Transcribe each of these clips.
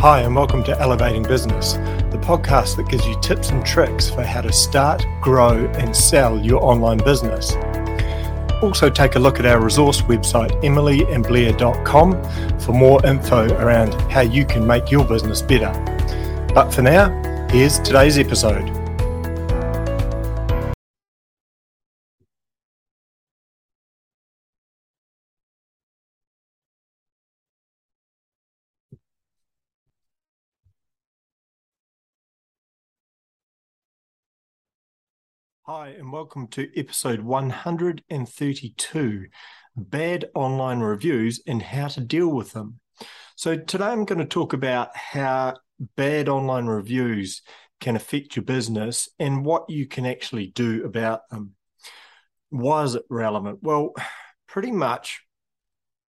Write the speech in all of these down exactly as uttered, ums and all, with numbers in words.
Hi, and welcome to Elevating Business, the podcast that gives you tips and tricks for how to start, grow, and sell your online business. Also take a look at our resource website, emily and blair dot com, for more info around how you can make your business better. But for now, here's today's episode. Hi, and welcome to episode one hundred thirty-two, Bad Online Reviews and How to Deal with Them. So today I'm going to talk about how bad online reviews can affect your business and what you can actually do about them. Why is it relevant? Well, pretty much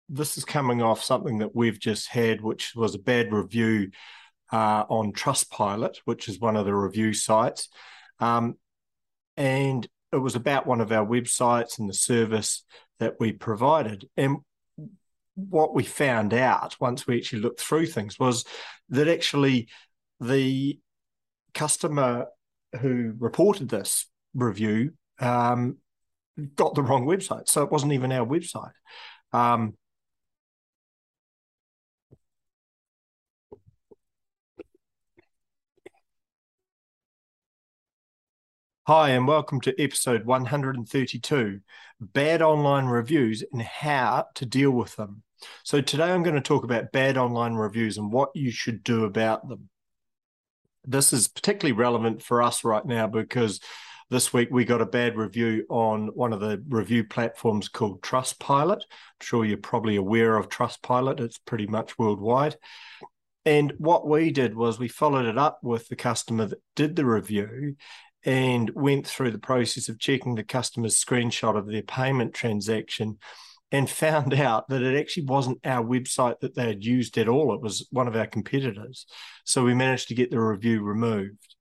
this is coming off something that we've just had, which was a bad review uh, on Trustpilot, which is one of the review sites. Um, And it was about one of our websites and the service that we provided. And what we found out once we actually looked through things was that actually the customer who reported this review um, got the wrong website. So it wasn't even our website. Um, Hi, and welcome to episode one hundred thirty-two, Bad Online Reviews and How to Deal with Them. So today I'm going to talk about bad online reviews and what you should do about them. This is particularly relevant for us right now because this week we got a bad review on one of the review platforms called Trustpilot. I'm sure you're probably aware of Trustpilot. It's pretty much worldwide. And what we did was we followed it up with the customer that did the review and went through the process of checking the customer's screenshot of their payment transaction and found out that it actually wasn't our website that they had used at all. It was one of our competitors. So we managed to get the review removed.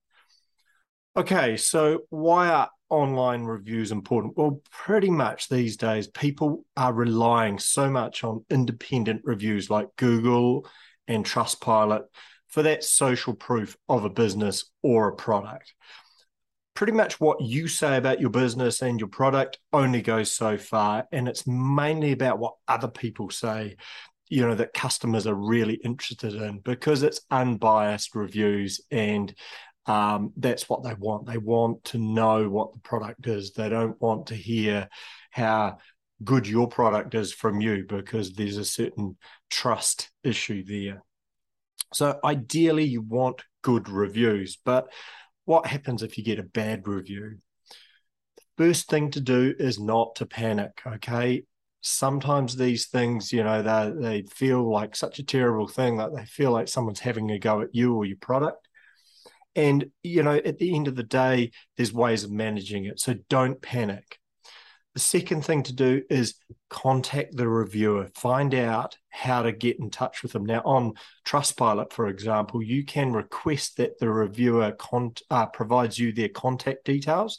Okay, so why are online reviews important? Well, pretty much these days, people are relying so much on independent reviews like Google and Trustpilot for that social proof of a business or a product. Pretty much what you say about your business and your product only goes so far, and it's mainly about what other people say, you know, that customers are really interested in because it's unbiased reviews, and um, that's what they want. They want to know what the product is. They don't want to hear how good your product is from you because there's a certain trust issue there. So ideally, you want good reviews, but what happens if you get a bad review? The first thing to do is not to panic, okay? Sometimes these things, you know, they, they feel like such a terrible thing, like they feel like someone's having a go at you or your product. And, you know, at the end of the day, there's ways of managing it, so don't panic. The second thing to do is contact the reviewer, find out how to get in touch with them. Now, on Trustpilot, for example, you can request that the reviewer con- uh, provides you their contact details.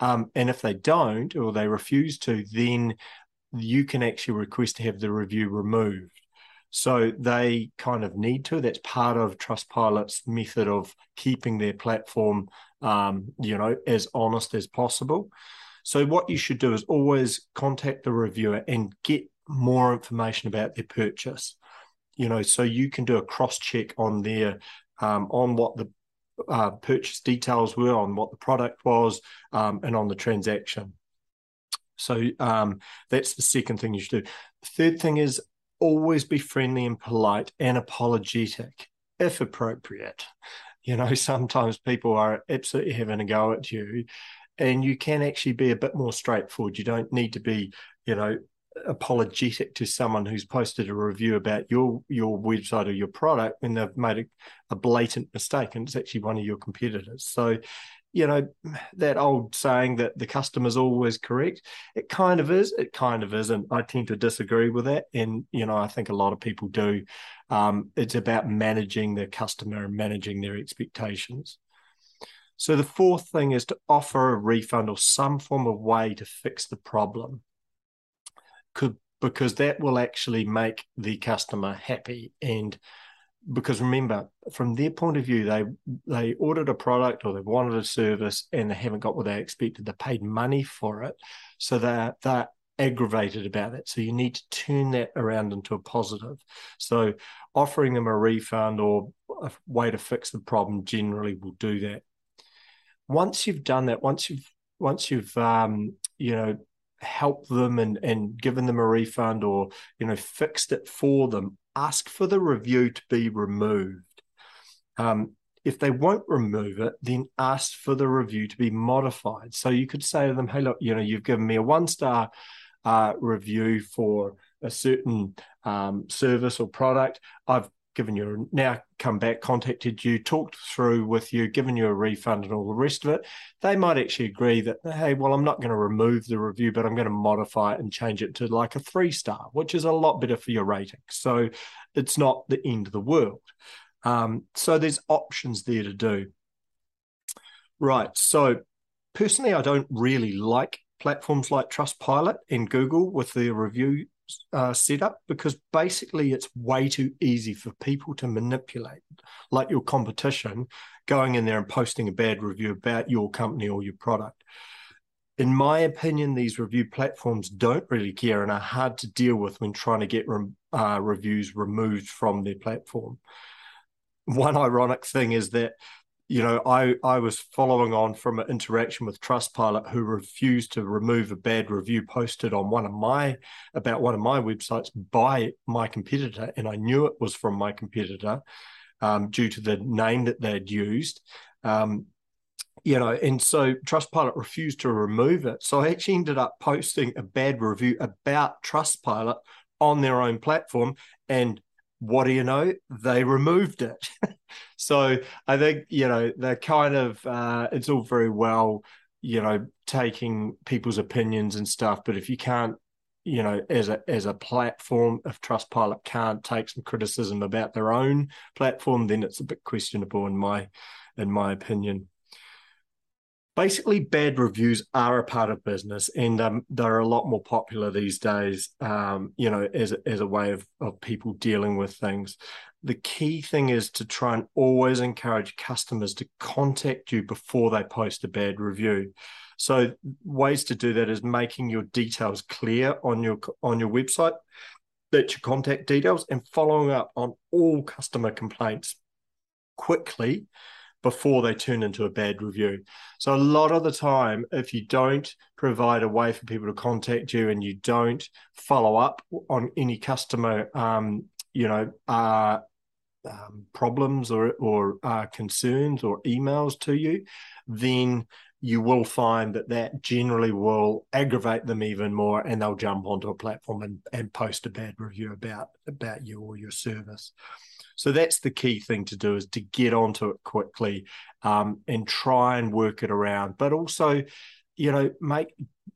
Um, and if they don't or they refuse to, then you can actually request to have the review removed. So they kind of need to. That's part of Trustpilot's method of keeping their platform, um, you know, as honest as possible. So what you should do is always contact the reviewer and get more information about their purchase, you know, so you can do a cross-check on their, um, on what the uh, purchase details were, on what the product was, um, and on the transaction. So um, that's the second thing you should do. The third thing is always be friendly and polite and apologetic, if appropriate. You know, sometimes people are absolutely having a go at you, and you can actually be a bit more straightforward. You don't need to be, you know, apologetic to someone who's posted a review about your your website or your product when they've made a, a blatant mistake and it's actually one of your competitors. So, you know, that old saying that the customer's always correct, it kind of is, it kind of isn't. I tend to disagree with that. And, you know, I think a lot of people do. Um, it's about managing the customer and managing their expectations. So the fourth thing is to offer a refund or some form of way to fix the problem, could, because that will actually make the customer happy and because remember, from their point of view, they they ordered a product or they wanted a service and they haven't got what they expected. They paid money for it, so they're, they're aggravated about it. So you need to turn that around into a positive. So offering them a refund or a way to fix the problem generally will do that. Once you've done that, once you've once you've um, you know, helped them and and given them a refund or you know fixed it for them, ask for the review to be removed. Um, if they won't remove it, then ask for the review to be modified. So you could say to them, hey, look, you know, you've given me a one-star uh, review for a certain um, service or product. I've given you, now come back, contacted you, talked through with you, given you a refund and all the rest of it. They might actually agree that, hey, well, I'm not going to remove the review, but I'm going to modify it and change it to like a three-star, which is a lot better for your rating. So it's not the end of the world. Um, so there's options there to do. Right. So personally, I don't really like platforms like Trustpilot and Google with their review Uh, set up, because basically it's way too easy for people to manipulate, like your competition going in there and posting a bad review about your company or your product. In my opinion, these review platforms don't really care and are hard to deal with when trying to get re- uh, reviews removed from their platform. One ironic thing is that You know, I, I was following on from an interaction with Trustpilot, who refused to remove a bad review posted on one of my about one of my websites by my competitor, and I knew it was from my competitor um, due to the name that they'd used. Um, you know, and so Trustpilot refused to remove it. So I actually ended up posting a bad review about Trustpilot on their own platform, and what do you know? They removed it. So I think, you know, they're kind of, uh, it's all very well, you know, taking people's opinions and stuff. But if you can't, you know, as a as a platform, if Trustpilot can't take some criticism about their own platform, then it's a bit questionable in my, in my opinion. Basically, bad reviews are a part of business, and um, they're a lot more popular these days, um, you know, as, as a way of, of people dealing with things. The key thing is to try and always encourage customers to contact you before they post a bad review. So ways to do that is making your details clear on your on your website, that's your contact details, and following up on all customer complaints quickly before they turn into a bad review. So a lot of the time, if you don't provide a way for people to contact you and you don't follow up on any customer, um, you know, uh, um, problems or, or uh, concerns or emails to you, then you will find that that generally will aggravate them even more, and they'll jump onto a platform and, and post a bad review about, about you or your service. So that's the key thing to do, is to get onto it quickly um, and try and work it around. But also, you know, make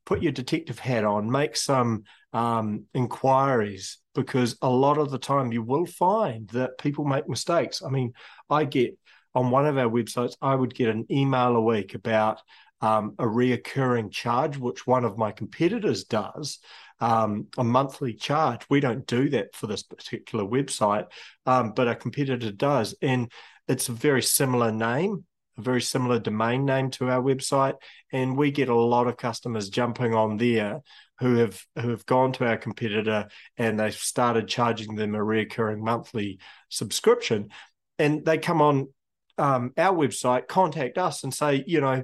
put your detective hat on, make some um, inquiries, because a lot of the time you will find that people make mistakes. I mean, I get... on one of our websites, I would get an email a week about um, a reoccurring charge, which one of my competitors does, um, a monthly charge. We don't do that for this particular website, um, but our competitor does. And it's a very similar name, a very similar domain name to our website. And we get a lot of customers jumping on there who have who have gone to our competitor, and they've started charging them a reoccurring monthly subscription. And they come on Um, our website, contact us and say, you know,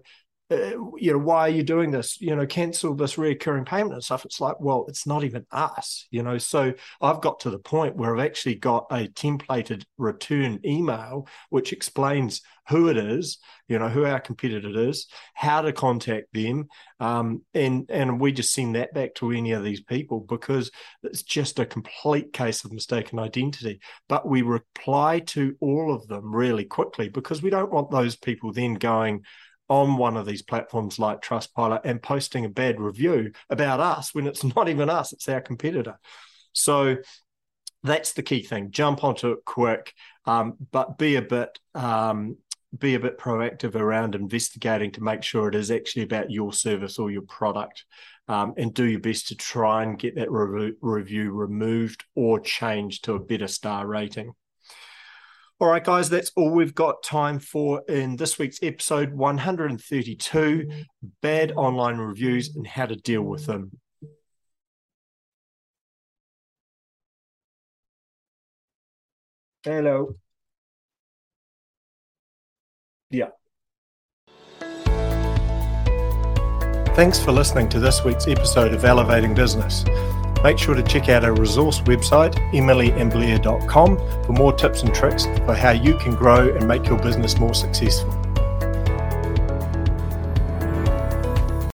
uh, you know, why are you doing this? You know, cancel this reoccurring payment and stuff. It's like, well, it's not even us, you know. So I've got to the point where I've actually got a templated return email which explains who it is, you know, who our competitor is, how to contact them, um, and and we just send that back to any of these people, because it's just a complete case of mistaken identity. But we reply to all of them really quickly, because we don't want those people then going on one of these platforms like Trustpilot and posting a bad review about us when it's not even us, it's our competitor. So that's the key thing. Jump onto it quick, um, but be a bit um, be a bit proactive around investigating to make sure it is actually about your service or your product, um, and do your best to try and get that re- review removed or changed to a better star rating. All right, guys, that's all we've got time for in this week's episode one hundred thirty-two, Bad Online Reviews and How to Deal with Them. Hello. Yeah. Thanks for listening to this week's episode of Elevating Business. Make sure to check out our resource website, emily and blair dot com, for more tips and tricks for how you can grow and make your business more successful.